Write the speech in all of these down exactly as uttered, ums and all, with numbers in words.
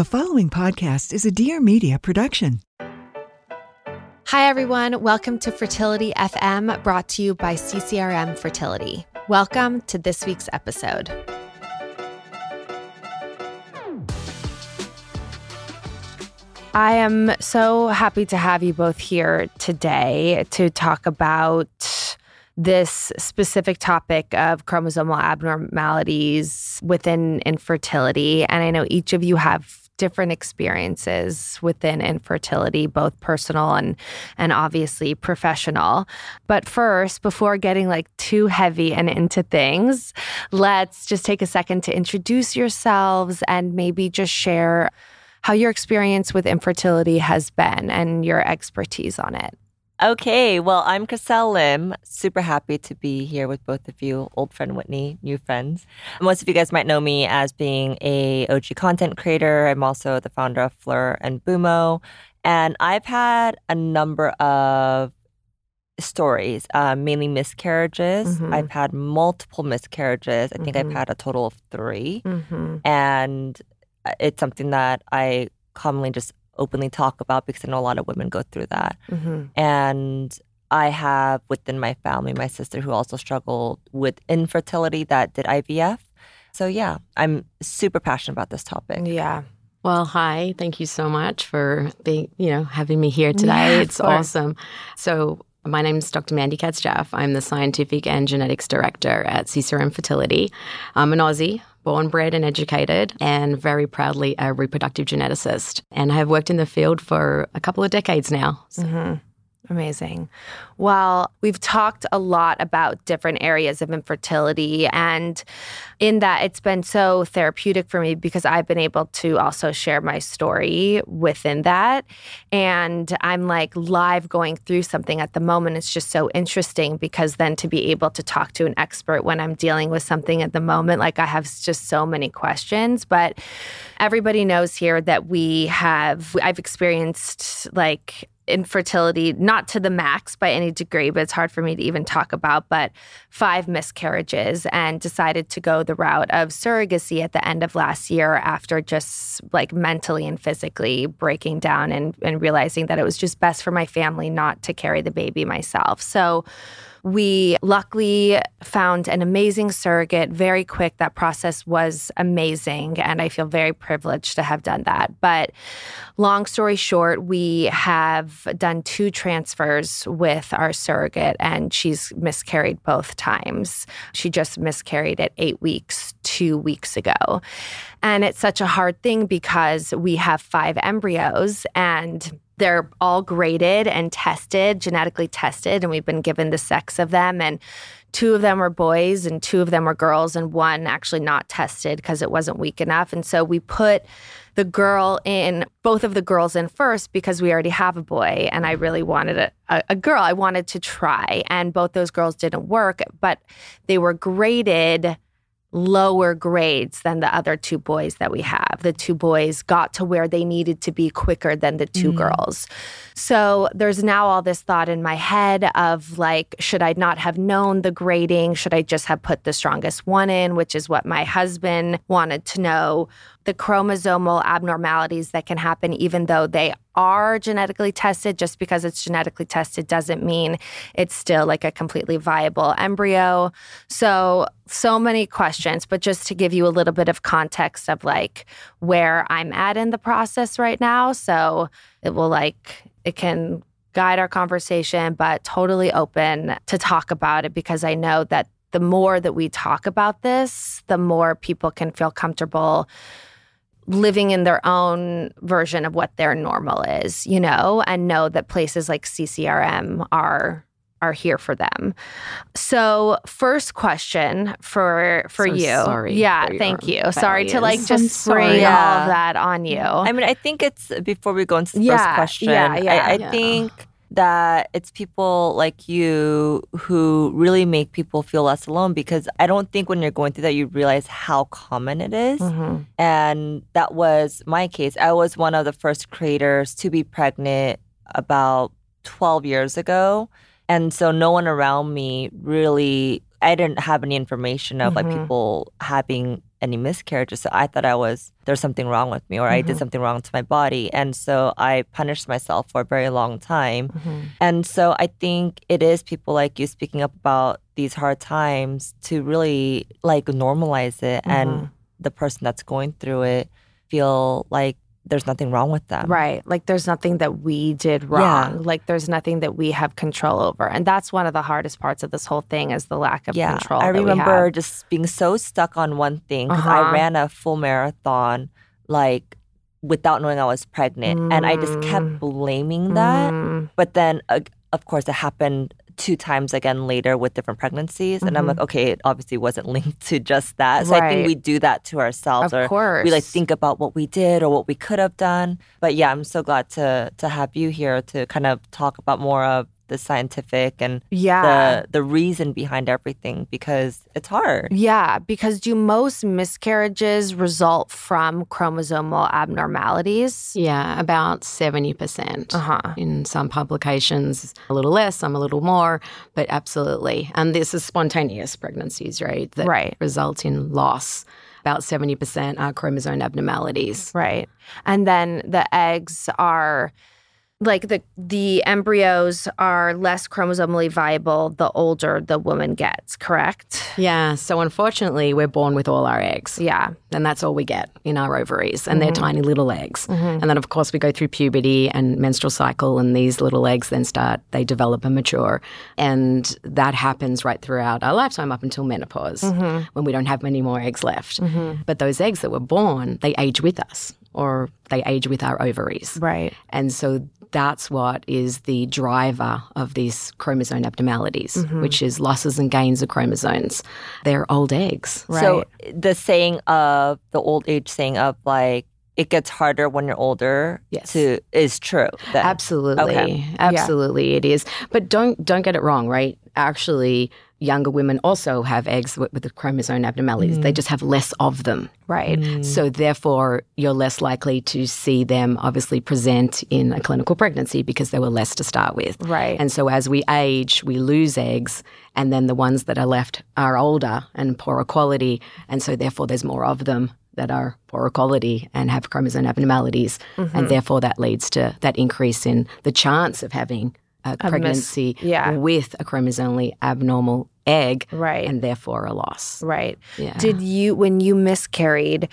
The following podcast is a Dear Media production. Hi, everyone. Welcome to Fertility F M, brought to you by C C R M Fertility. Welcome to this week's episode. I am so happy to have you both here today to talk about this specific topic of chromosomal abnormalities within infertility. And I know each of you have different experiences within infertility, both personal and and obviously professional. But first, before getting like too heavy and into things, let's just take a second to introduce yourselves and maybe just share how your experience with infertility has been and your expertise on it. Okay, well, I'm Chriselle Lim. Super happy to be here with both of you, old friend Whitney, new friends. Most of you guys might know me as being a O G content creator. I'm also the founder of Fleur and Bumo. And I've had a number of stories, uh, mainly miscarriages. Mm-hmm. I've had multiple miscarriages. I think mm-hmm. I've had a total of three. Mm-hmm. And it's something that I commonly just openly talk about because I know a lot of women go through that. Mm-hmm. And I have within my family, my sister who also struggled with infertility that did I V F. So yeah, I'm super passionate about this topic. Yeah. Well, hi. Thank you so much for being, you know, having me here today. Yeah, it's awesome. So my name is Doctor Mandy Katz-Jaffe. I'm the Scientific and Genetics Director at C C R M Fertility. I'm an Aussie, born, bred, and educated, and very proudly a reproductive geneticist. And I have worked in the field for a couple of decades now. So. Mm-hmm. Amazing. Well, we've talked a lot about different areas of infertility, and in that it's been so therapeutic for me because I've been able to also share my story within that. And I'm like live going through something at the moment. It's just so interesting because then to be able to talk to an expert when I'm dealing with something at the moment, like I have just so many questions. But everybody knows here that we have, I've experienced like infertility, not to the max by any degree, but it's hard for me to even talk about, but five miscarriages, and decided to go the route of surrogacy at the end of last year after just like mentally and physically breaking down and, and realizing that it was just best for my family not to carry the baby myself. So we luckily found an amazing surrogate very quick. That process was amazing, and I feel very privileged to have done that. But long story short, we have done two transfers with our surrogate, and she's miscarried both times. She just miscarried at eight weeks, two weeks ago. And it's such a hard thing because we have five embryos, and they're all graded and tested, genetically tested, and we've been given the sex of them. And two of them were boys and two of them were girls, and one actually not tested because it wasn't weak enough. And so we put the girl in, both of the girls in first because we already have a boy, and I really wanted a, a, a girl. I wanted to try, and both those girls didn't work, but they were graded lower grades than the other two boys that we have. The two boys got to where they needed to be quicker than the two mm. girls. So there's now all this thought in my head of like, should I not have known the grading? Should I just have put the strongest one in, which is what my husband wanted to know? The chromosomal abnormalities that can happen, even though they are genetically tested, just because it's genetically tested doesn't mean it's still like a completely viable embryo. So, so many questions, but just to give you a little bit of context of like where I'm at in the process right now. So it will like, it can guide our conversation, but totally open to talk about it because I know that the more that we talk about this, the more people can feel comfortable living in their own version of what their normal is, you know, and know that places like C C R M are are here for them. So first question for for so you. Sorry yeah, for thank you. Values. Sorry to like just I'm spring yeah. all of that on you. I mean, I think it's, before we go into the yeah, first question, yeah, yeah, I, I yeah. think that it's people like you who really make people feel less alone, because I don't think when you're going through that, you realize how common it is. Mm-hmm. And that was my case. I was one of the first creators to be pregnant about twelve years ago. And so no one around me really, I didn't have any information of mm-hmm. like people having any miscarriages. So I thought I was, there's something wrong with me, or mm-hmm. I did something wrong to my body. And so I punished myself for a very long time. Mm-hmm. And so I think it is people like you speaking up about these hard times to really like normalize it mm-hmm. and the person that's going through it feel like there's nothing wrong with them. Right. Like there's nothing that we did wrong. Yeah. Like there's nothing that we have control over. And that's one of the hardest parts of this whole thing is the lack of yeah. control. I remember just being so stuck on one thing. 'Cause uh-huh. I ran a full marathon like without knowing I was pregnant. Mm. And I just kept blaming that. Mm. But then uh, of course it happened two times again later with different pregnancies. Mm-hmm. And I'm like, okay, it obviously wasn't linked to just that. So right. I think we do that to ourselves. Of or course. We like think about what we did or what we could have done. But yeah, I'm so glad to to have you here to kind of talk about more of the scientific and yeah. the, the reason behind everything, because it's hard. Yeah, because do most miscarriages result from chromosomal abnormalities? Yeah, about seventy percent. Uh-huh. In some publications, a little less, some a little more, but absolutely. And this is spontaneous pregnancies, right? That right. result in loss. About seventy percent are chromosome abnormalities. Right. And then the eggs are... Like the the embryos are less chromosomally viable the older the woman gets, correct? Yeah. So unfortunately, we're born with all our eggs. Yeah. And that's all we get in our ovaries. And mm-hmm. they're tiny little eggs. Mm-hmm. And then, of course, we go through puberty and menstrual cycle and these little eggs then start, they develop and mature. And that happens right throughout our lifetime up until menopause mm-hmm. when we don't have many more eggs left. Mm-hmm. But those eggs that were born, they age with us. Or they age with our ovaries. Right. And so that's what is the driver of these chromosome abnormalities, mm-hmm. which is losses and gains of chromosomes. They're old eggs. Right. So the saying of, the old age saying of like, it gets harder when you're older yes. to, is true. Then. Absolutely. Okay. Absolutely yeah. it is. But don't don't get it wrong, right? Actually, younger women also have eggs with, with the chromosome abnormalities. Mm. They just have less of them. Right. Mm. So therefore, you're less likely to see them obviously present in a clinical pregnancy because there were less to start with. Right. And so as we age, we lose eggs, and then the ones that are left are older and poorer quality, and so therefore there's more of them that are poorer quality and have chromosome abnormalities, mm-hmm. and therefore that leads to that increase in the chance of having a, a pregnancy mis- yeah. with a chromosomally abnormal egg, right. and therefore a loss. Right. Yeah. Did you, when you miscarried,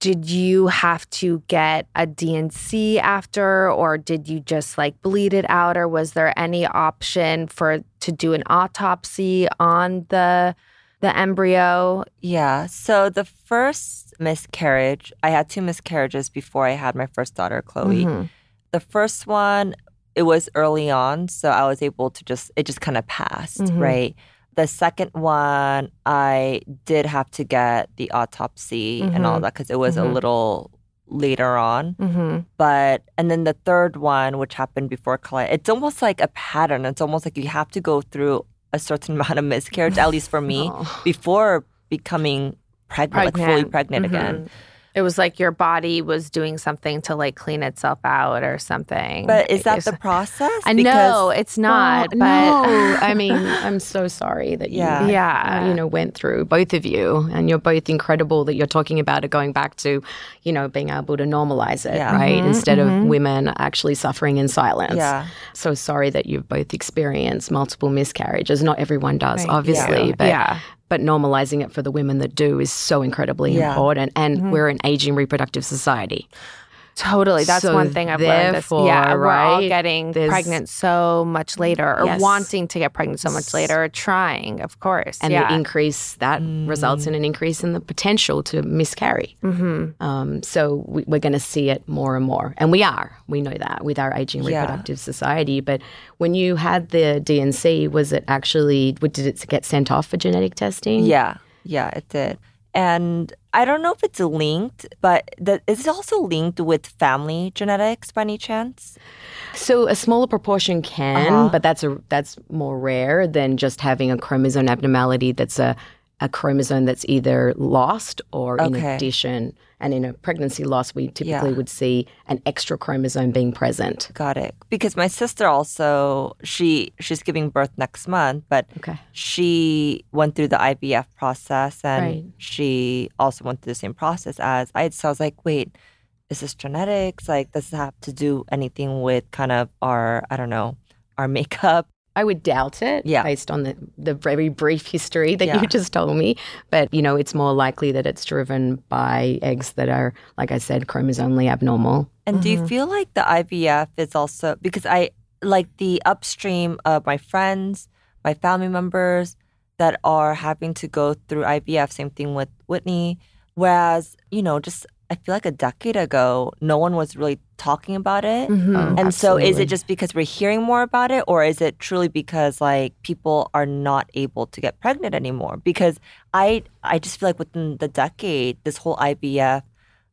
did you have to get a D and C after, or did you just like bleed it out, or was there any option for to do an autopsy on the the embryo? Yeah. So the first miscarriage, I had two miscarriages before I had my first daughter, Chloe. Mm-hmm. The first one, it was early on, so I was able to just, it just kind of passed, mm-hmm. right? The second one, I did have to get the autopsy mm-hmm. and all that because it was mm-hmm. a little later on. Mm-hmm. But, and then the third one, which happened before Collette, it's almost like a pattern. It's almost like you have to go through a certain amount of miscarriage, at least for me, oh. before becoming pregnant, pregnant. like fully pregnant mm-hmm. again. It was like your body was doing something to like clean itself out or something. But is that the process? I know it's not. Well, but no. I mean, I'm so sorry that you, yeah. yeah, you know, went through, both of you, and you're both incredible that you're talking about it. Going back to, you know, being able to normalize it, yeah. right? Mm-hmm, Instead mm-hmm. of women actually suffering in silence. Yeah. So sorry that you've both experienced multiple miscarriages. Not everyone does, right. obviously, yeah. but. Yeah. But normalizing it for the women that do is so incredibly yeah. important. And mm-hmm. we're an aging reproductive society. Totally. That's so one thing I've learned. This, yeah, right, we're all getting pregnant so much later or yes. wanting to get pregnant so much later or trying, of course. And yeah. the increase, that mm. results in an increase in the potential to miscarry. Mm-hmm. Um, so we, we're going to see it more and more. And we are. We know that with our aging yeah. reproductive society. But when you had the D and C, was it actually, did it get sent off for genetic testing? Yeah. Yeah, it did. And I don't know if it's linked, but the, is it also linked with family genetics by any chance? So a smaller proportion can, uh-huh. but that's a that's more rare than just having a chromosome abnormality that's a, a chromosome that's either lost or okay. in addition. And in a pregnancy loss, we typically yeah. would see an extra chromosome being present. Got it. Because my sister also, she she's giving birth next month, but okay. she went through the I V F process and right. she also went through the same process as I did. So I was like, wait, is this genetics? Like, does this have to do anything with kind of our, I don't know, our makeup? I would doubt it yeah. based on the, the very brief history that yeah. you just told me. But, you know, it's more likely that it's driven by eggs that are, like I said, chromosomally abnormal. And mm-hmm. do you feel like the I V F is also, because I, like the upstream of my friends, my family members that are having to go through I V F, same thing with Whitney. Whereas, you know, just I feel like a decade ago, no one was really talking about it. Mm-hmm. Oh, and absolutely. So is it just because we're hearing more about it, or is it truly because like people are not able to get pregnant anymore? Because I I just feel like within the decade, this whole I V F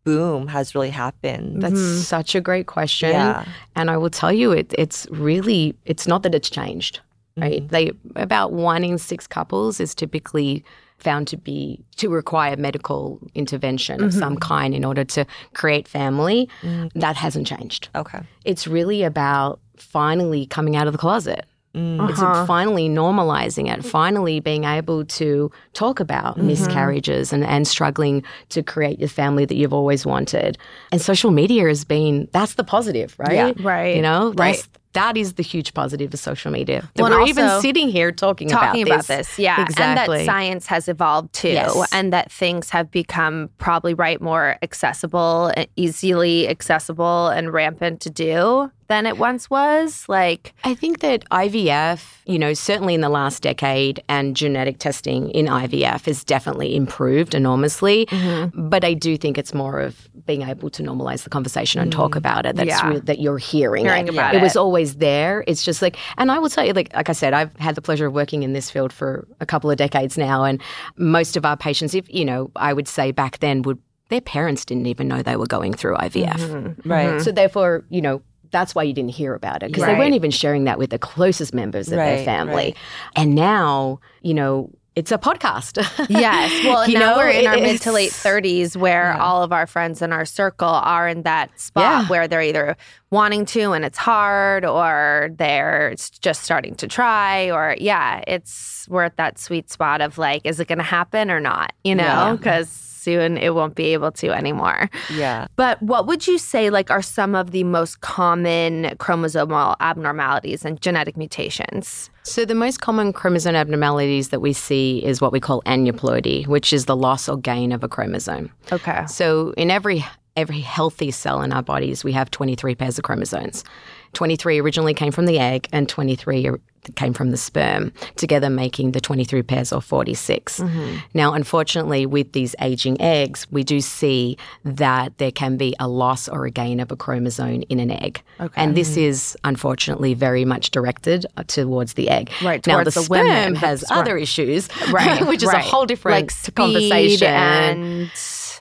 boom has really happened. That's mm-hmm. such a great question. Yeah. And I will tell you, it it's really, it's not that it's changed, right? Mm-hmm. They about one in six couples is typically found to be to require medical intervention mm-hmm. of some kind in order to create family. Mm-hmm. That hasn't changed. Okay. It's really about finally coming out of the closet. Mm. Uh-huh. It's finally normalizing it, finally being able to talk about mm-hmm. miscarriages and, and struggling to create your family that you've always wanted. And social media has been, that's the positive, right? Yeah, right. You know, right. That's, that is the huge positive of social media. That well, we're even sitting here talking, talking about, about this. this. Yeah, exactly. And that science has evolved too. Yes. And that things have become probably right more accessible, and easily accessible and rampant to do than it once was. Like, I think that I V F, you know, certainly in the last decade, and genetic testing in I V F has definitely improved enormously. Mm-hmm. But I do think it's more of being able to normalize the conversation and mm-hmm. talk about it. That's yeah. re- that you're hearing, hearing it. About it. It was always there. It's just like, and I will tell you, like, like I said, I've had the pleasure of working in this field for a couple of decades now, and most of our patients, if you know, I would say back then would their parents didn't even know they were going through I V F, mm-hmm. right? Mm-hmm. So therefore, you know. That's why you didn't hear about it, because right. they weren't even sharing that with the closest members of right, their family. Right. And now, you know, it's a podcast. Yes. Well, and now know, we're in our mid to late thirties where yeah. all of our friends in our circle are in that spot yeah. where they're either wanting to and it's hard, or they're just starting to try, or yeah, it's we're at that sweet spot of like, is it going to happen or not? You know, because... Yeah. soon it won't be able to anymore. Yeah. But what would you say like are some of the most common chromosomal abnormalities and genetic mutations? So the most common chromosome abnormalities that we see is what we call aneuploidy, which is the loss or gain of a chromosome. Okay. So in every every healthy cell in our bodies, we have twenty-three pairs of chromosomes. twenty-three originally came from the egg, and twenty-three came from the sperm, together making the twenty-three pairs, or forty-six. Mm-hmm. Now, unfortunately, with these aging eggs, we do see that there can be a loss or a gain of a chromosome in an egg. Okay. And this is, unfortunately, very much directed towards the egg. Right, now, the, the sperm women, has right. other issues, right, which is right. a whole different like speed conversation. And...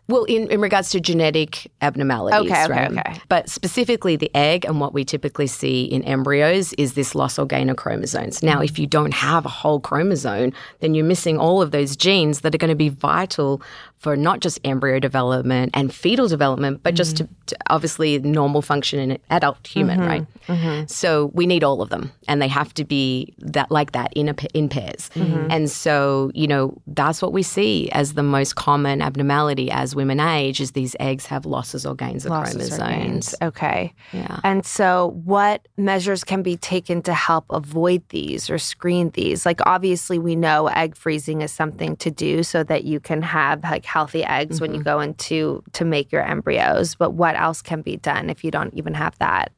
Well, in, in regards to genetic abnormalities, okay, okay, right? Okay. But specifically the egg, and what we typically see in embryos is this loss or gain of chromosomes. Now, if you don't have a whole chromosome, then you're missing all of those genes that are going to be vital for not just embryo development and fetal development, but mm-hmm. just to, to obviously normal function in an adult human, mm-hmm. right? Mm-hmm. So we need all of them, and they have to be that like that in, a, in pairs. Mm-hmm. And so, you know, that's what we see as the most common abnormality as women age, is these eggs have losses or gains of losses chromosomes. Okay. Yeah. And so what measures can be taken to help avoid these or screen these? Like, obviously we know egg freezing is something to do so that you can have like healthy eggs mm-hmm. when you go into to make your embryos, but what else can be done if you don't even have that?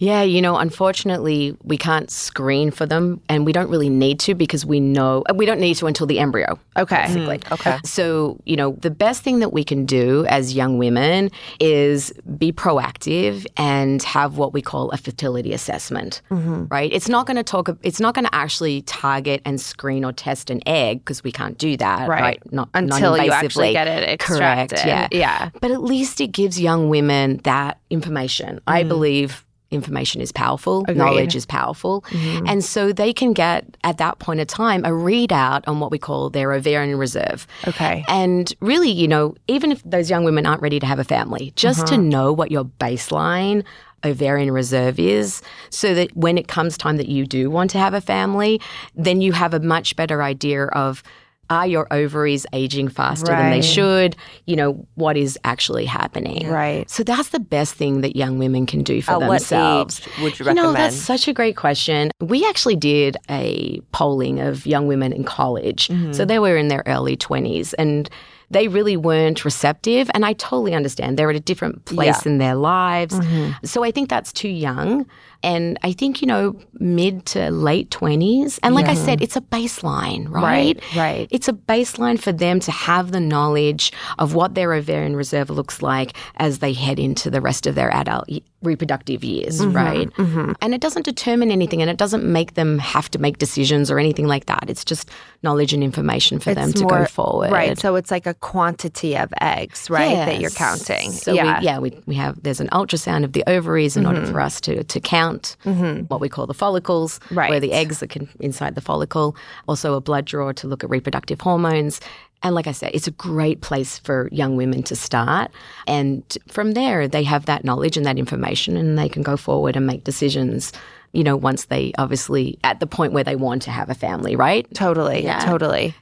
Yeah, you know, unfortunately, we can't screen for them, and we don't really need to, because we know we don't need to until the embryo. Okay. Basically. Mm, okay. So, you know, the best thing that we can do as young women is be proactive and have what we call a fertility assessment, mm-hmm. right? It's not going to talk, it's not going to actually target and screen or test an egg, because we can't do that, right? right? Not until you actually get it extracted. Correct. Yeah. yeah. But at least it gives young women that information, mm. I believe. information is powerful, Agreed. knowledge is powerful. Mm-hmm. And so they can get, at that point of time, a readout on what we call their ovarian reserve. Okay. And really, you know, even if those young women aren't ready to have a family, just uh-huh. to know what your baseline ovarian reserve is, so that when it comes time that you do want to have a family, then you have a much better idea of, are your ovaries aging faster right. than they should? You know, what is actually happening? Right. So that's the best thing that young women can do for At themselves. What age would you, you recommend? You know, that's such a great question. We actually did a polling of young women in college. Mm-hmm. So they were in their early twenties, and they really weren't receptive, and I totally understand. They're at a different place yeah. in their lives. Mm-hmm. So I think that's too young. And I think, you know, mid to late twenties. And like yeah. I said, it's a baseline, right? Right, right. It's a baseline for them to have the knowledge of what their ovarian reserve looks like as they head into the rest of their adult reproductive years, mm-hmm. right? Mm-hmm. And it doesn't determine anything, and it doesn't make them have to make decisions or anything like that. It's just knowledge and information for it's them to more, go forward. Right, so it's like a quantity of eggs, right, yes. that you're counting. So yeah, we, yeah we, we have, there's an ultrasound of the ovaries in mm-hmm. order for us to, to count Mm-hmm. what we call the follicles, right. where the eggs are con- inside the follicle. Also a blood draw to look at reproductive hormones. And like I said, it's a great place for young women to start. And from there, they have that knowledge and that information, and they can go forward and make decisions, you know, once they obviously at the point where they want to have a family, right? Totally, yeah. totally.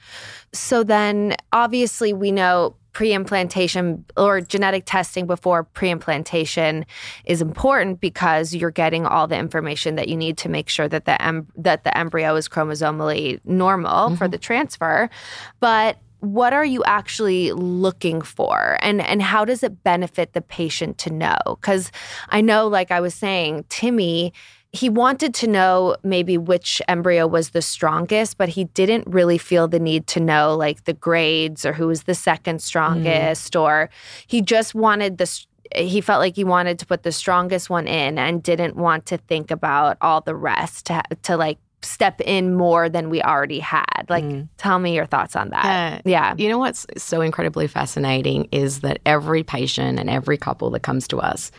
So then obviously we know pre-implantation or genetic testing before pre-implantation is important because you're getting all the information that you need to make sure that the em- that the embryo is chromosomally normal mm-hmm. for the transfer. But what are you actually looking for, and and how does it benefit the patient to know? Because I know, like I was saying, Timmy, he wanted to know maybe which embryo was the strongest, but he didn't really feel the need to know like the grades or who was the second strongest, mm. or he just wanted the, he felt like he wanted to put the strongest one in and didn't want to think about all the rest to, to like step in more than we already had. Like, mm. tell me your thoughts on that. Uh, yeah. You know what's so incredibly fascinating is that every patient and every couple that comes to us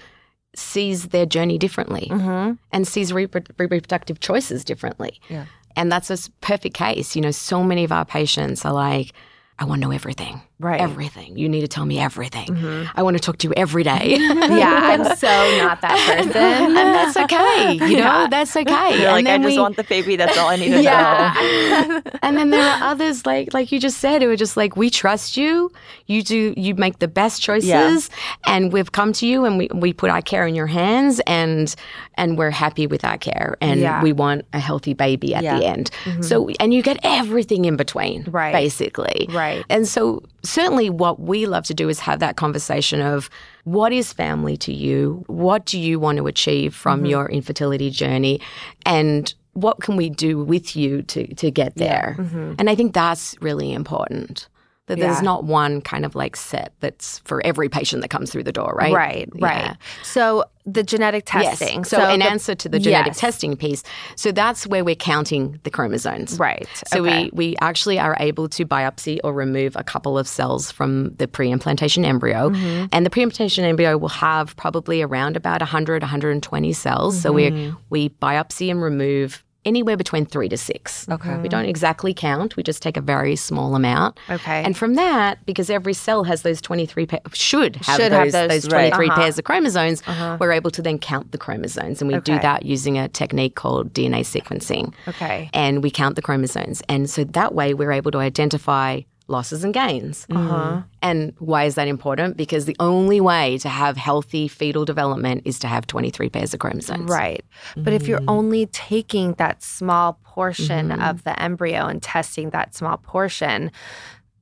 sees their journey differently mm-hmm. and sees repro- reproductive choices differently. Yeah. And that's a perfect case. You know, so many of our patients are like, I want to know everything. Right. Everything. You need to tell me everything. Mm-hmm. I want to talk to you every day. Yeah, I'm so not that person. And that's okay. You know, yeah. that's okay. You're and like, I just we... want the baby. That's all I need to yeah. know. And then there are others, like like you just said, who are just like, we trust you. You do. You make the best choices. Yeah. And we've come to you and we, we put our care in your hands, and and we're happy with our care. And yeah. we want a healthy baby at yeah. the end. Mm-hmm. So, and you get everything in between, right. basically. Right. And so... certainly what we love to do is have that conversation of what is family to you? What do you want to achieve from mm-hmm. your infertility journey? And what can we do with you to, to get there? Yeah. Mm-hmm. And I think that's really important, that yeah. there's not one kind of like set that's for every patient that comes through the door, right? Right, yeah. right. So the genetic testing. Yes. So, so in answer to the genetic yes. testing piece, so that's where we're counting the chromosomes. Right. So okay. we, we actually are able to biopsy or remove a couple of cells from the pre-implantation embryo. Mm-hmm. And the pre-implantation embryo will have probably around about one hundred, one hundred twenty cells. Mm-hmm. So we we biopsy and remove anywhere between three to six. Okay. We don't exactly count. We just take a very small amount. Okay. And from that, because every cell has those twenty-three pa- should have should those, have those, those twenty-three right. uh-huh. pairs of chromosomes, uh-huh. we're able to then count the chromosomes. And we okay. do that using a technique called D N A sequencing. Okay. And we count the chromosomes. And so that way we're able to identify losses and gains. Uh-huh. And why is that important? Because the only way to have healthy fetal development is to have twenty-three pairs of chromosomes. Right. Mm. But if you're only taking that small portion mm-hmm. of the embryo and testing that small portion,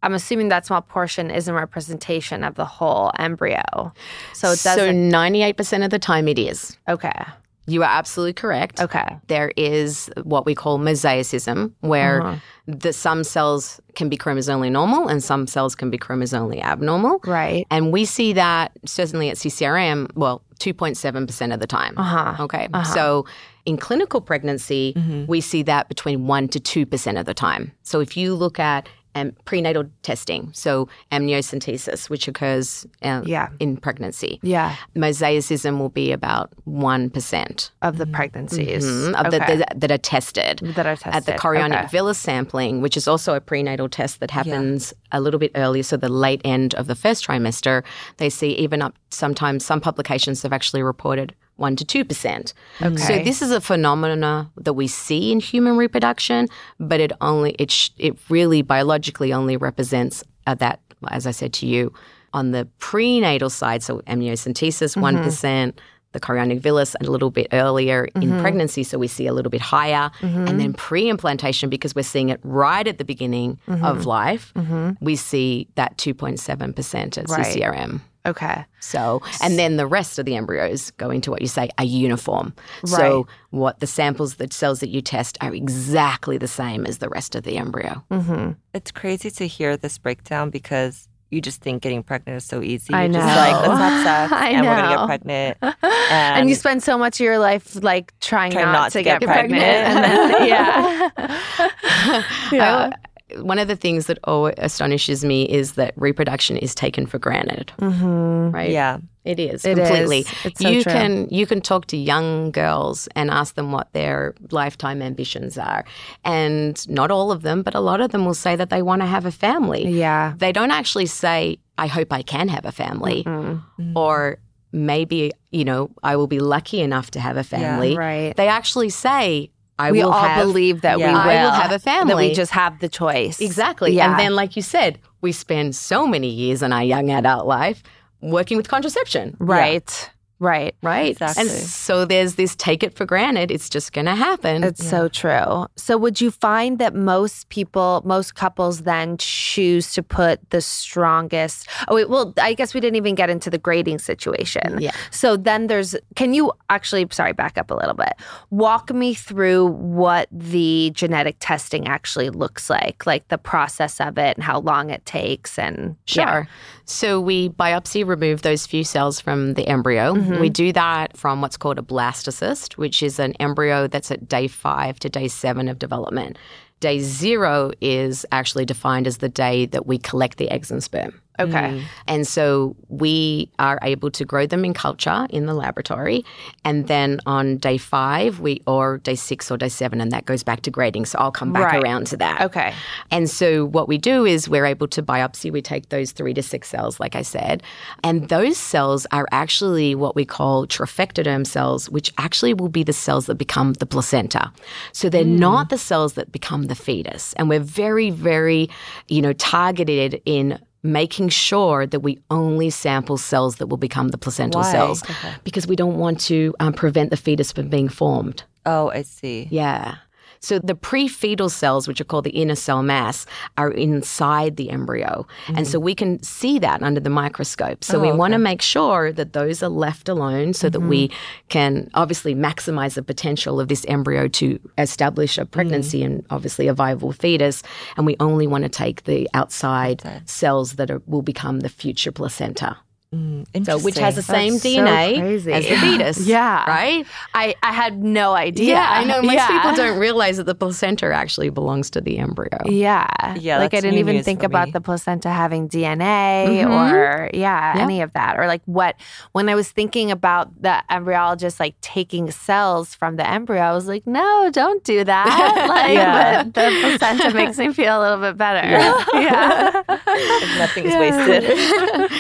I'm assuming that small portion isn't a representation of the whole embryo. So it doesn't. So ninety-eight percent of the time it is. Okay. You are absolutely correct. Okay. There is what we call mosaicism, where uh-huh. the, some cells can be chromosomally normal and some cells can be chromosomally abnormal. Right. And we see that certainly at C C R M, well, two point seven percent of the time. Uh-huh. Okay. Uh-huh. So in clinical pregnancy, mm-hmm. we see that between one percent to two percent of the time. So if you look at um, prenatal testing, so amniocentesis, which occurs uh, yeah. in pregnancy. Yeah. Mosaicism will be about one percent. Of the pregnancies. Mm-hmm, of okay. the, the, that are tested. That are tested. At the chorionic okay. villus sampling, which is also a prenatal test that happens yeah. a little bit earlier, so the late end of the first trimester, they see even up sometimes some publications have actually reported one to two percent. Okay. So this is a phenomena that we see in human reproduction, but it only it sh- it really biologically only represents uh, that, as I said to you, on the prenatal side, so amniocentesis, mm-hmm. one percent, the chorionic villus a little bit earlier mm-hmm. in pregnancy, so we see a little bit higher, mm-hmm. and then pre-implantation, because we're seeing it right at the beginning mm-hmm. of life, mm-hmm. we see that two point seven percent at right. C C R M. Okay. So, and then the rest of the embryos, going to what you say, are uniform. Right. So what the samples, the cells that you test are exactly the same as the rest of the embryo. Mm-hmm. It's crazy to hear this breakdown because you just think getting pregnant is so easy. I You're know. Just like, let's have sex I and know. We're going to get pregnant. And, and you spend so much of your life like trying, trying not, not to, to get, get pregnant. pregnant. And then, yeah. yeah. I, One of the things that always astonishes me is that reproduction is taken for granted, mm-hmm. right? Yeah. It is, it completely. Is. It's so you true. Can you can talk to young girls and ask them what their lifetime ambitions are. And not all of them, but a lot of them will say that they want to have a family. Yeah. They don't actually say, I hope I can have a family mm-hmm. or maybe, you know, I will be lucky enough to have a family. Yeah, right. They actually say, I we will all have, believe that yeah. we will. I will have a family. That we just have the choice. Exactly. Yeah. And then, like you said, we spend so many years in our young adult life working with contraception. Right. Yeah. Right. Right. Exactly. And so there's this take it for granted. It's just going to happen. It's yeah. so true. So would you find that most people, most couples then choose to put the strongest, oh, wait, well, I guess we didn't even get into the grading situation. Yeah. So then there's, can you actually, sorry, back up a little bit. Walk me through what the genetic testing actually looks like, like the process of it and how long it takes and. Sure. Yeah. So we biopsy remove those few cells from the embryo. Mm-hmm. We do that from what's called a blastocyst, which is an embryo that's at day five to day seven of development. Day zero is actually defined as the day that we collect the eggs and sperm. Okay. Mm. And so we are able to grow them in culture in the laboratory. And then on day five, we or day six or day seven, and that goes back to grading. So I'll come back right. around to that. Okay. And so what we do is we're able to biopsy. We take those three to six cells, like I said. And those cells are actually what we call trophectoderm cells, which actually will be the cells that become the placenta. So they're mm. not the cells that become the fetus. And we're very, very, you know, targeted in making sure that we only sample cells that will become the placental Why? Cells okay. because we don't want to um, prevent the fetus from being formed. Oh, I see. Yeah. So the pre-fetal cells, which are called the inner cell mass, are inside the embryo. Mm-hmm. And so we can see that under the microscope. So oh, we okay. want to make sure that those are left alone so mm-hmm. that we can obviously maximize the potential of this embryo to establish a pregnancy mm-hmm. and obviously a viable fetus. And we only want to take the outside okay. cells that are, will become the future placenta. Mm, so, which has the same That's D N A so as the fetus. Yeah. Right? I, I had no idea. Yeah, I know. Most yeah. people don't realize that the placenta actually belongs to the embryo. Yeah. Yeah. Like, I didn't even think about me. The placenta having D N A mm-hmm. or, yeah, yeah, any of that. Or, like, what, when I was thinking about the embryologist, like, taking cells from the embryo, I was like, no, don't do that. Like, yeah. but the placenta makes me feel a little bit better. Yeah. yeah. Like nothing's yeah. wasted.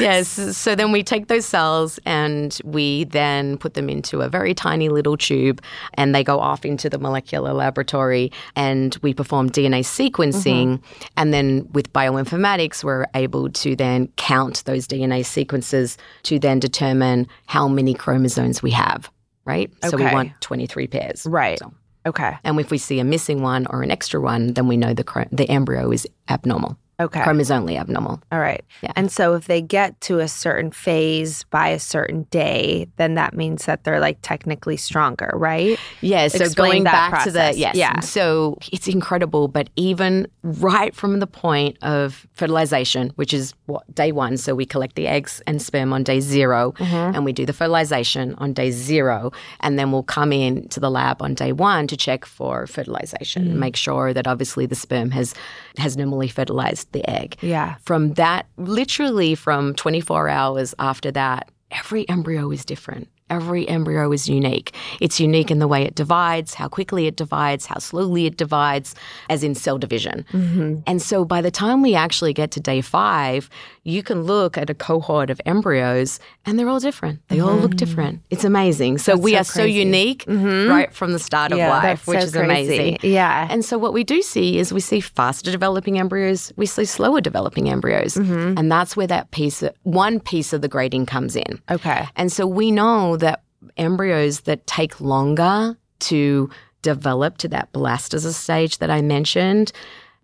yeah. So then we take those cells and we then put them into a very tiny little tube and they go off into the molecular laboratory and we perform D N A sequencing. Mm-hmm. And then with bioinformatics, we're able to then count those D N A sequences to then determine how many chromosomes we have, right? Okay. So we want twenty-three pairs. Right. So. Okay. And if we see a missing one or an extra one, then we know the, the embryo is abnormal. Okay. Chromosomally abnormal. All right. Yeah. And so if they get to a certain phase by a certain day, then that means that they're like technically stronger, right? Yeah. So Explain going back process. to the, yes. Yeah. So it's incredible, but even right from the point of fertilization, which is what, day one. So we collect the eggs and sperm on day zero mm-hmm. and we do the fertilization on day zero. And then we'll come in to the lab on day one to check for fertilization, mm-hmm. make sure that obviously the sperm has, has normally fertilized the egg. Yeah. From that, literally from twenty-four hours after that, every embryo is different. Every embryo is unique. It's unique in the way it divides, how quickly it divides, how slowly it divides, as in cell division. Mm-hmm. And so by the time we actually get to day five, you can look at a cohort of embryos and they're all different. They mm-hmm. all look different. It's amazing. So that's we so are crazy. so unique mm-hmm. right from the start of yeah, life, which so is crazy. amazing. Yeah. And so what we do see is we see faster developing embryos, we see slower developing embryos. Mm-hmm. And that's where that piece, of, one piece of the grading comes in. Okay. And so we know that embryos that take longer to develop to that blastocyst stage that I mentioned,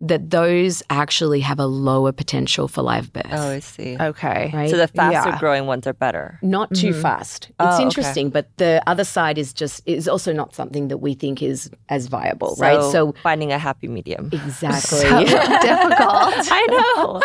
that those actually have a lower potential for live birth. Oh, I see. Okay. Right? So the faster yeah. growing ones are better. Not too mm-hmm. fast. It's oh, interesting, okay. but the other side is just is also not something that we think is as viable, so, right? So finding a happy medium. Exactly. So difficult. I know.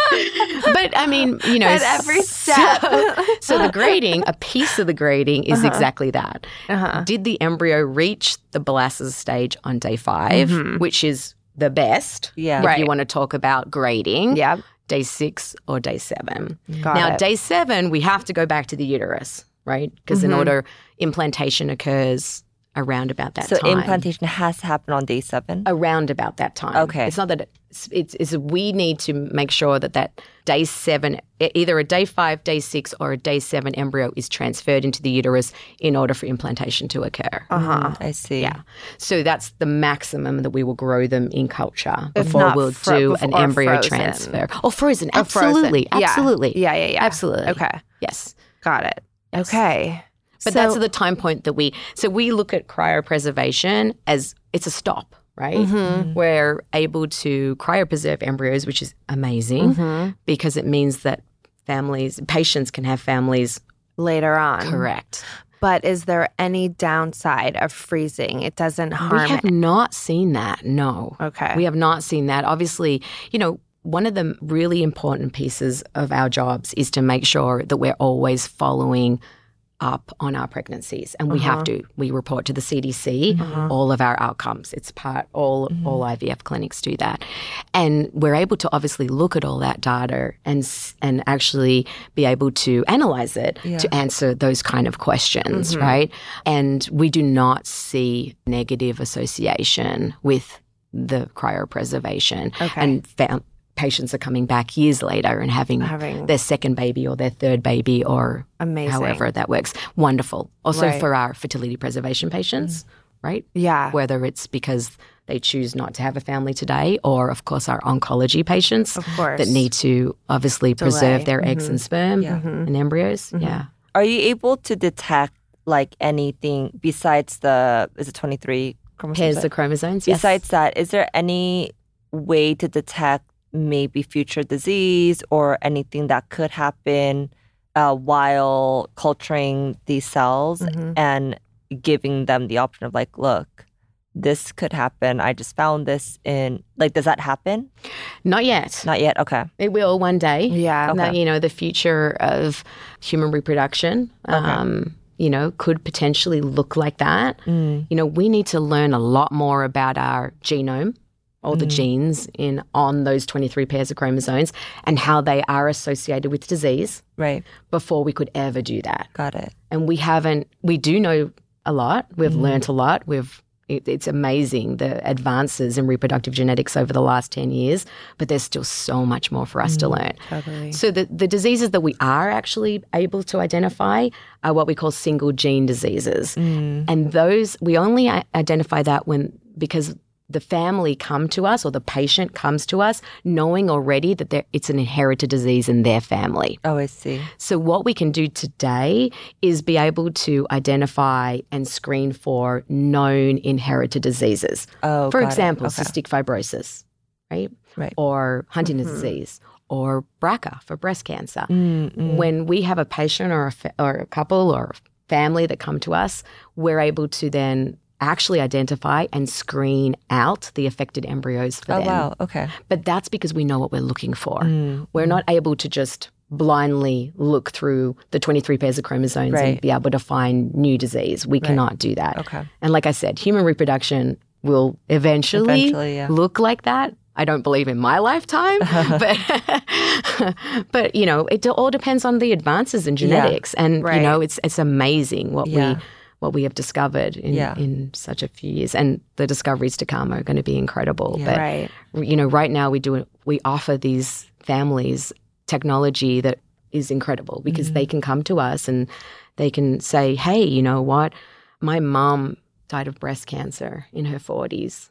But I mean, you know. At every step. So, so the grading, a piece of the grading is uh-huh. exactly that. Uh-huh. Did the embryo reach the blastocyst stage on day five, mm-hmm. which is the best, yeah. if right. you want to talk about grading, yep. day six or day seven. Got now, it. day seven, we have to go back to the uterus, right? Because mm-hmm. in order, implantation occurs around about that so time. So implantation has to happen on day seven? Around about that time. Okay. It's not that it's, it's, it's we need to make sure that that day seven, either a day five, day six, or a day seven embryo is transferred into the uterus in order for implantation to occur. Uh-huh. I see. Yeah. So that's the maximum that we will grow them in culture before we'll fro- do before an embryo frozen. transfer. Or frozen. Or absolutely. Frozen. Yeah. Absolutely. Yeah, yeah, yeah. Absolutely. Okay. Yes. Got it. Yes. Okay. But so, that's the time point that we – so we look at cryopreservation as it's a stop, right? Mm-hmm. We're able to cryopreserve embryos, which is amazing mm-hmm. because it means that families – patients can have families later on. Correct. But is there any downside of freezing? It doesn't harm it. We have it. not seen that, no. Okay. We have not seen that. Obviously, you know, one of the really important pieces of our jobs is to make sure that we're always following – up on our pregnancies, and we uh-huh. have to. We report to the C D C uh-huh. all of our outcomes. It's part, all mm-hmm. all I V F clinics do that. And we're able to obviously look at all that data and and actually be able to analyze it yeah. to answer those kind of questions, mm-hmm. right? And we do not see negative association with the cryopreservation. Okay. And fam- patients are coming back years later and having, having their second baby or their third baby or amazing. however that works. Wonderful. Also right. for our fertility preservation patients, mm. right? Yeah. Whether it's because they choose not to have a family today or, of course, our oncology patients of course. that need to obviously Delay. preserve their mm-hmm. eggs and sperm yeah. mm-hmm. and embryos. Mm-hmm. Yeah. Are you able to detect like anything besides the, is it twenty-three chromosomes? Pairs of chromosomes, yes. Besides that, is there any way to detect maybe future disease or anything that could happen uh, while culturing these cells mm-hmm. and giving them the option of like, look, this could happen. I just found this in, like, does that happen? Not yet. Not yet, okay. It will one day. Yeah. Okay. Now, you know, the future of human reproduction, okay. um, you know, could potentially look like that. Mm. You know, we need to learn a lot more about our genome. All the mm. genes in on those twenty-three pairs of chromosomes and how they are associated with disease right. before we could ever do that. Got it. And we haven't, we do know a lot. We've mm. learnt a lot. We've, it, it's amazing the advances in reproductive genetics over the last ten years, but there's still so much more for us mm. to learn. Totally. So the, the diseases that we are actually able to identify are what we call single gene diseases. Mm. And those, we only identify that when, because the family come to us or the patient comes to us knowing already that it's an inherited disease in their family. Oh, I see. So what we can do today is be able to identify and screen for known inherited diseases. Oh, for example, okay. cystic fibrosis, right? right. or Huntington's mm-hmm. disease or B R C A for breast cancer. Mm-hmm. When we have a patient or a, fa- or a couple or a family that come to us, we're able to then actually identify and screen out the affected embryos for oh, them. Oh, wow. Okay. But that's because we know what we're looking for. Mm-hmm. We're not able to just blindly look through the twenty-three pairs of chromosomes right. and be able to find new disease. We right. cannot do that. Okay. And like I said, human reproduction will eventually, eventually yeah. look like that. I don't believe in my lifetime, but, but you know, it all depends on the advances in genetics. Yeah. And, right. you know, it's it's amazing what yeah. we what we have discovered in, yeah. in such a few years. And the discoveries to come are going to be incredible. Yeah, but, right. you know, right now we do we offer these families technology that is incredible because mm-hmm. they can come to us and they can say, hey, you know what? My mom died of breast cancer in her forties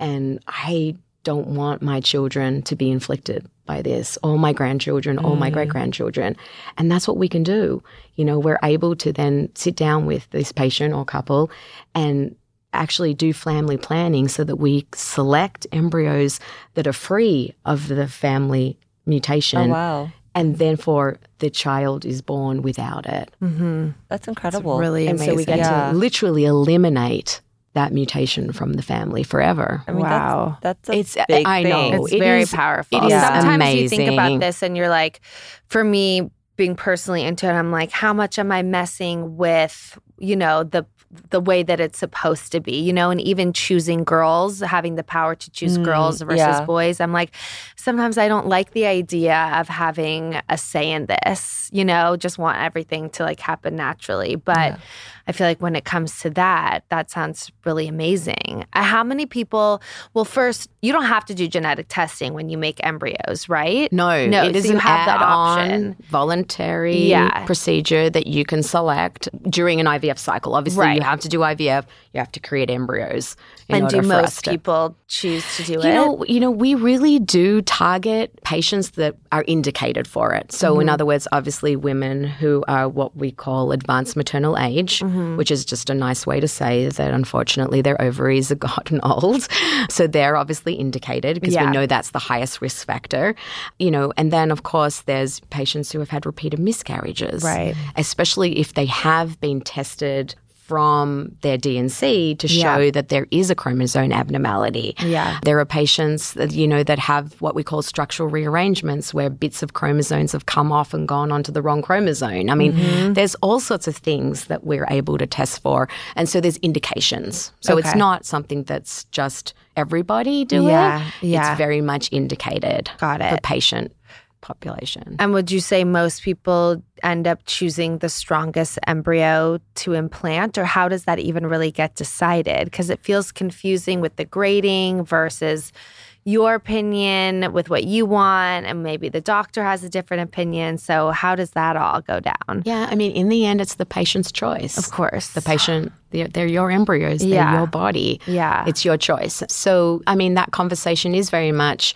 and I don't want my children to be inflicted by this or my grandchildren mm. or my great-grandchildren. And that's what we can do. You know, we're able to then sit down with this patient or couple and actually do family planning so that we select embryos that are free of the family mutation. Oh, wow. And then for the child is born without it. Mm-hmm. That's incredible. It's really and amazing. So we get yeah. to literally eliminate that mutation from the family forever. I mean, wow, that's, that's a it's, big I thing. Know. It's it very is, powerful. It is yeah. Sometimes amazing. You think about this and you're like, for me, being personally into it, I'm like, how much am I messing with, you know, the the way that it's supposed to be, you know, and even choosing girls, having the power to choose mm, girls versus yeah. boys. I'm like, sometimes I don't like the idea of having a say in this, you know, just want everything to like happen naturally. But yeah. I feel like when it comes to that, that sounds really amazing. How many people, well, first, you don't have to do genetic testing when you make embryos, right? No, no it so is an add-on voluntary yeah. procedure that you can select during an I V F cycle. Obviously, right. you have to do I V F, you have to create embryos. And do most people choose to do it? You know, you know, we really do target patients that are indicated for it. So mm-hmm. in other words, obviously women who are what we call advanced maternal age, mm-hmm. which is just a nice way to say that unfortunately their ovaries have gotten old. So they're obviously indicated because yeah. we know that's the highest risk factor. You know, and then of course there's patients who have had repeated miscarriages. Right. Especially if they have been tested from their D and C to show yeah. that there is a chromosome abnormality. Yeah. There are patients that, you know, that have what we call structural rearrangements where bits of chromosomes have come off and gone onto the wrong chromosome. I mean, mm-hmm. there's all sorts of things that we're able to test for. And so there's indications. So okay. it's not something that's just everybody doing. Yeah. Yeah. It's very much indicated Got it. For patient population. And would you say most people end up choosing the strongest embryo to implant, or how does that even really get decided? Because it feels confusing with the grading versus your opinion with what you want, and maybe the doctor has a different opinion. So how does that all go down? Yeah, I mean, in the end, it's the patient's choice. Of course. The patient, they're, they're your embryos, they're yeah. your body. Yeah. It's your choice. So, I mean, that conversation is very much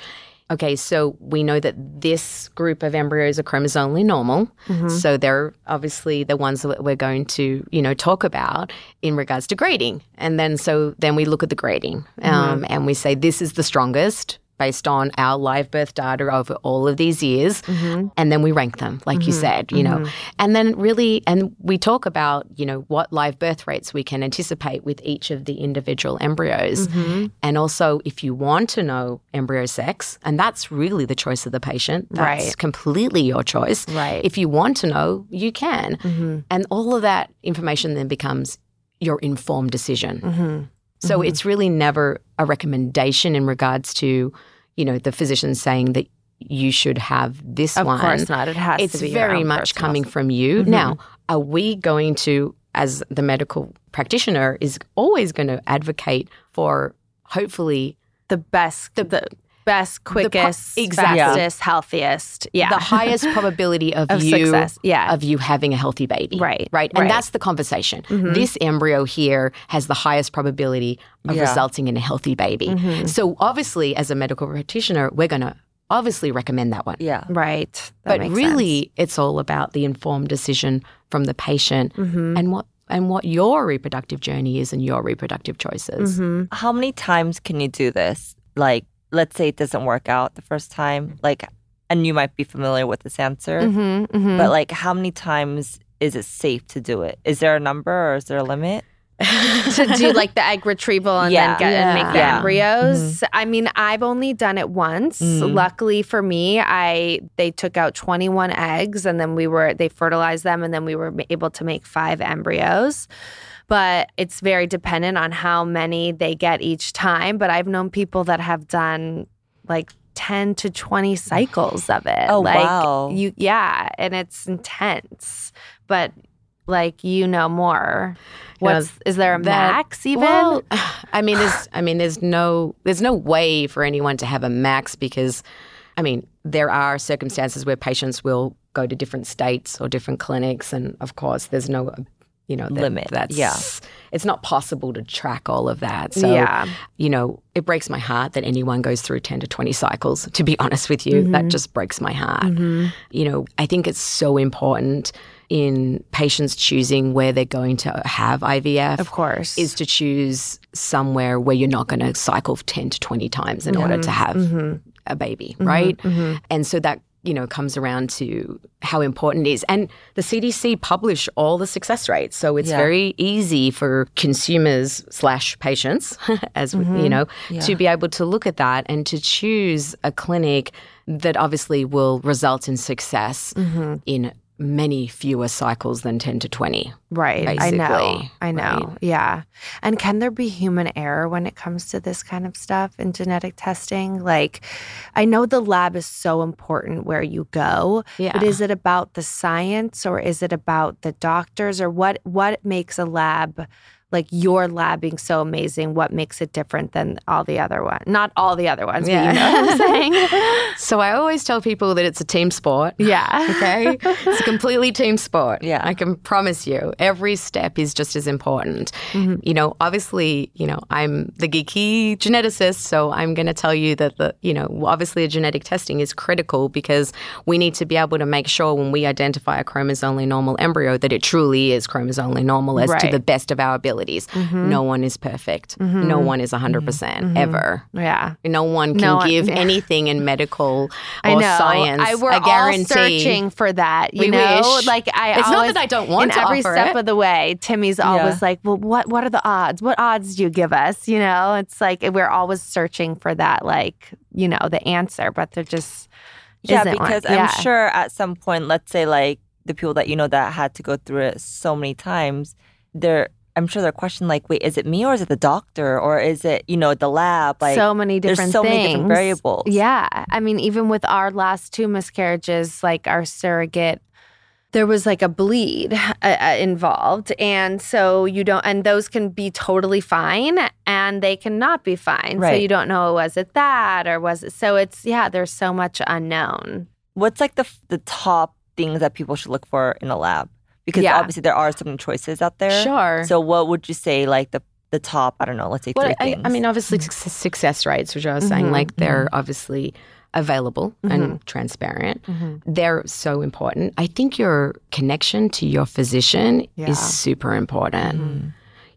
okay, so we know that this group of embryos are chromosomally normal. Mm-hmm. So they're obviously the ones that we're going to, you know, talk about in regards to grading. And then so then we look at the grading um, mm-hmm. and we say this is the strongest based on our live birth data over all of these years. Mm-hmm. And then we rank them, like mm-hmm. you said, you mm-hmm. know. And then really, and we talk about, you know, what live birth rates we can anticipate with each of the individual embryos. Mm-hmm. And also, if you want to know embryo sex, and that's really the choice of the patient. That's right. completely your choice. Right. If you want to know, you can. Mm-hmm. And all of that information then becomes your informed decision. Mm-hmm. So mm-hmm. it's really never a recommendation in regards to, you know, the physician saying that you should have this of one. Of course not. It has it's to be It's very much personal. Coming from you. Mm-hmm. Now, are we going to, as the medical practitioner, is always going to advocate for hopefully the best, the, the best, quickest, the po- exactly. fastest, yeah. healthiest, yeah, the highest probability of, of you success. Yeah. of you having a healthy baby, right, right, and right. that's the conversation. Mm-hmm. This embryo here has the highest probability of yeah. resulting in a healthy baby. Mm-hmm. So obviously, as a medical practitioner, we're going to obviously recommend that one. Yeah, right. That but really, sense. It's all about the informed decision from the patient mm-hmm. and what. and what your reproductive journey is and your reproductive choices. Mm-hmm. How many times can you do this? Like, let's say it doesn't work out the first time, like, and you might be familiar with this answer, mm-hmm, mm-hmm. but like how many times is it safe to do it? Is there a number or is there a limit? To do like the egg retrieval and yeah. then get yeah. and make the yeah. embryos. Mm-hmm. I mean, I've only done it once. Mm-hmm. Luckily for me, I they took out twenty-one eggs and then we were they fertilized them and then we were able to make five embryos. But it's very dependent on how many they get each time. But I've known people that have done like ten to twenty cycles of it. Oh, like, wow. You, yeah, and it's intense. But like, you know more. What's, you know, is there a that, max even? Well, I mean, there's, I mean, there's no, there's no way for anyone to have a max because, I mean, there are circumstances where patients will go to different states or different clinics. And of course, there's no... You know, that, limit. That's, yeah. It's not possible to track all of that. So, yeah. you know, it breaks my heart that anyone goes through ten to twenty cycles, to be honest with you. Mm-hmm. That just breaks my heart. Mm-hmm. You know, I think it's so important in patients choosing where they're going to have I V F. Of course. Is to choose somewhere where you're not going to cycle ten to twenty times in mm-hmm. order to have mm-hmm. a baby, mm-hmm. right? Mm-hmm. And so that you know, comes around to how important it is. And the C D C publish all the success rates. So it's yeah. very easy for consumers slash patients, as mm-hmm. we, you know, yeah. to be able to look at that and to choose a clinic that obviously will result in success mm-hmm. in many fewer cycles than ten to twenty. Right. Basically. I know. I know. Right? Yeah. And can there be human error when it comes to this kind of stuff in genetic testing? Like, I know the lab is so important where you go, yeah. but is it about the science or is it about the doctors or what, what makes a lab, like your lab being so amazing, what makes it different than all the other ones? Not all the other ones, yeah. but you know what I'm saying? So I always tell people that it's a team sport. Yeah. Okay? It's a completely team sport. Yeah. I can promise you. Every step is just as important. Mm-hmm. You know, obviously, you know, I'm the geeky geneticist, so I'm going to tell you that, the, you know, obviously a genetic testing is critical because we need to be able to make sure when we identify a chromosomally normal embryo that it truly is chromosomally normal as right. to the best of our ability. Mm-hmm. No one is perfect. Mm-hmm. No one is one hundred percent mm-hmm. ever. Yeah. No one can no one, give yeah. anything in medical or I know. science I, we're a guarantee. All searching for that. You we know? Wish. Like I it's always, not that I don't want in to every offer step it. Of the way, Timmy's yeah. always like, well, what what are the odds? What odds do you give us? You know, it's like we're always searching for that, like, you know, the answer, but they're just yeah, isn't because one. I'm yeah. sure at some point, let's say like the people that you know that had to go through it so many times, they're I'm sure they're questioning like, wait, is it me or is it the doctor or is it, you know, the lab? Like, so many different things. There's so things. Many different variables. Yeah. I mean, even with our last two miscarriages, like our surrogate, there was like a bleed uh, involved. And so you don't, and those can be totally fine and they cannot be fine. Right. So you don't know, was it that or was it, so it's, yeah, there's so much unknown. What's like the the top things that people should look for in a lab? Because yeah. obviously there are some choices out there. Sure. So what would you say, like, the the top, I don't know, let's say well, three I, things? I mean, obviously mm-hmm. success rates, which I was mm-hmm. saying, like, they're mm-hmm. obviously available mm-hmm. and transparent. Mm-hmm. They're so important. I think your connection to your physician yeah. is super important. Mm-hmm.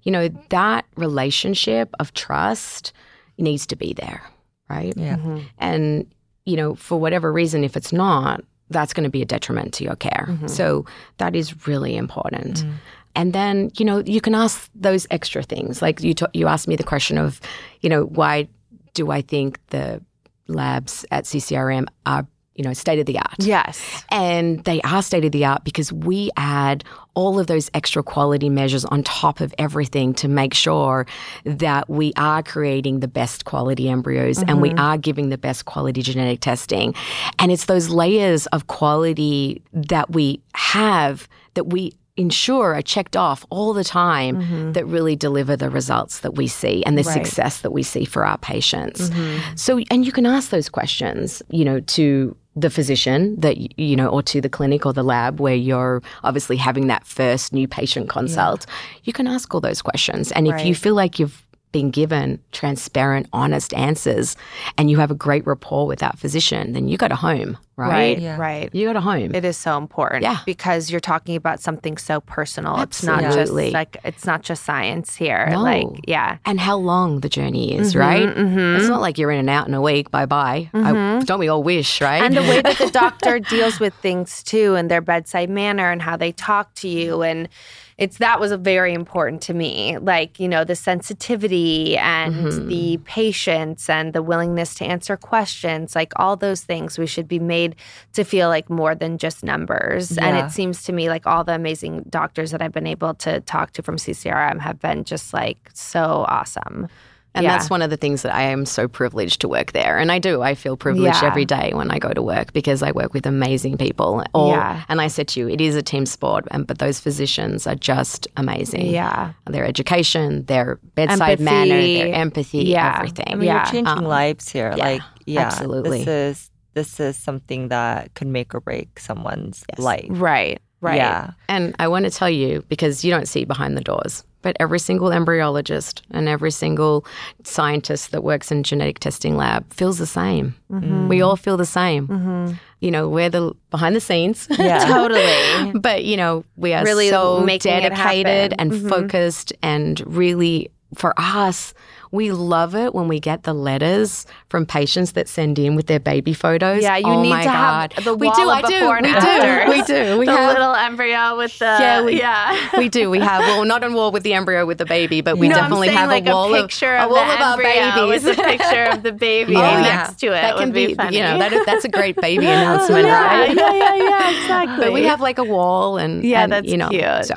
You know, that relationship of trust needs to be there, right? Yeah. Mm-hmm. And, you know, for whatever reason, if it's not, that's going to be a detriment to your care. Mm-hmm. So that is really important. Mm-hmm. And then, you know, you can ask those extra things. Like you ta- you asked me the question of, you know, why do I think the labs at C C R M are, you know, state of the art? Yes. And they are state of the art because we add all of those extra quality measures on top of everything to make sure that we are creating the best quality embryos mm-hmm. and we are giving the best quality genetic testing. And it's those layers of quality that we have that we ensure are checked off all the time mm-hmm. that really deliver the results that we see and the right. success that we see for our patients. Mm-hmm. So, and you can ask those questions, you know, to the physician that, you know, or to the clinic or the lab where you're obviously having that first new patient consult. Yeah. You can ask all those questions. And right. if you feel like you've been given transparent, honest answers and you have a great rapport with that physician, then you go to home, right? Right, yeah. right. You go to home. It is so important yeah. because you're talking about something so personal. Absolutely. It's not just like, it's not just science here. No. Like, yeah. And how long the journey is, mm-hmm, right? Mm-hmm. It's not like you're in and out in a week, bye-bye. Mm-hmm. I, don't we all wish, right? And the way that the doctor deals with things too, and their bedside manner and how they talk to you, and It's that was very important to me, like, you know, the sensitivity and mm-hmm. the patience and the willingness to answer questions, like all those things we should be made to feel like more than just numbers. Yeah. And it seems to me like all the amazing doctors that I've been able to talk to from C C R M have been just like so awesome. And yeah. that's one of the things that I am so privileged to work there. And I do. I feel privileged yeah. every day when I go to work because I work with amazing people. All, yeah. And I said to you, it is a team sport, and but those physicians are just amazing. Yeah. Their education, their bedside empathy. manner, their empathy, yeah. everything. I mean, yeah. you're changing um, lives here. Yeah, like, yeah, absolutely. This is, this is something that can make or break someone's yes. life. Right, right. Yeah. And I want to tell you, because you don't see behind the doors, but every single embryologist and every single scientist that works in a genetic testing lab feels the same. Mm-hmm. We all feel the same. Mm-hmm. You know, we're the behind the scenes. Yeah. Totally. But, you know, we are really so dedicated and mm-hmm. focused, and really, for us, we love it when we get the letters from patients that send in with their baby photos. Yeah, you oh need my to God. have the wall we do, of before and after. We do, we do. We the have, little embryo with the... Yeah, we, yeah. we do. We have, well, not a wall with the embryo with the baby, but we no, definitely saying, have like a wall a of, of, a wall of our babies. With a picture of the baby oh, yeah. next to it. That can would be, be funny. You know, that, that's a great baby announcement, yeah, right? Yeah, yeah, yeah, exactly. But we have like a wall and, yeah, and that's you know. Cute. So.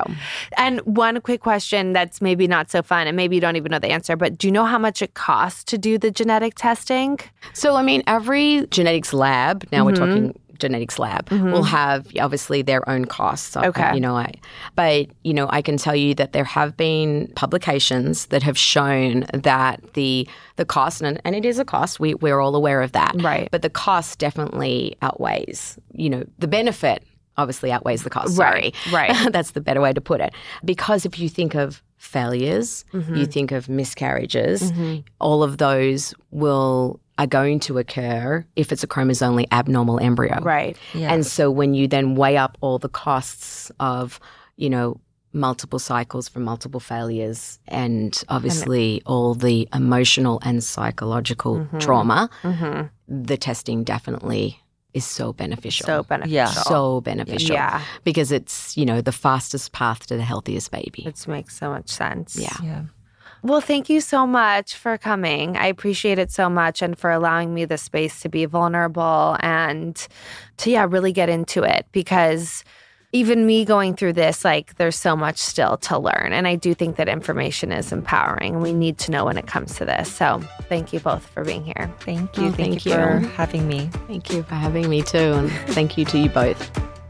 And one quick question that's maybe not so fun, and maybe you don't even know the answer, but do you know how much it costs to do the genetic testing? So, I mean, every genetics lab, now mm-hmm. we're talking genetics lab, mm-hmm. will have obviously their own costs. Okay. I, you know, I, but, you know, I can tell you that there have been publications that have shown that the the cost, and, and it is a cost, we, we're all aware of that. Right. But the cost definitely outweighs, you know, the benefit obviously outweighs the cost. Sorry. Right. Right. That's the better way to put it. Because if you think of failures, mm-hmm. you think of miscarriages, mm-hmm. all of those will are going to occur if it's a chromosomally abnormal embryo. Right. Yeah. And so when you then weigh up all the costs of, you know, multiple cycles from multiple failures and obviously and all the emotional and psychological mm-hmm. trauma, mm-hmm. the testing definitely is so beneficial. So beneficial. Yeah. So beneficial. Yeah. Because it's, you know, the fastest path to the healthiest baby. It makes so much sense. Yeah. yeah. Well, thank you so much for coming. I appreciate it so much, and for allowing me the space to be vulnerable and to, yeah, really get into it, because even me going through this, like, there's so much still to learn. And I do think that information is empowering, and we need to know when it comes to this. So thank you both for being here. Thank you. Oh, thank, thank you for having me. Thank you for having me too. And thank you to you both.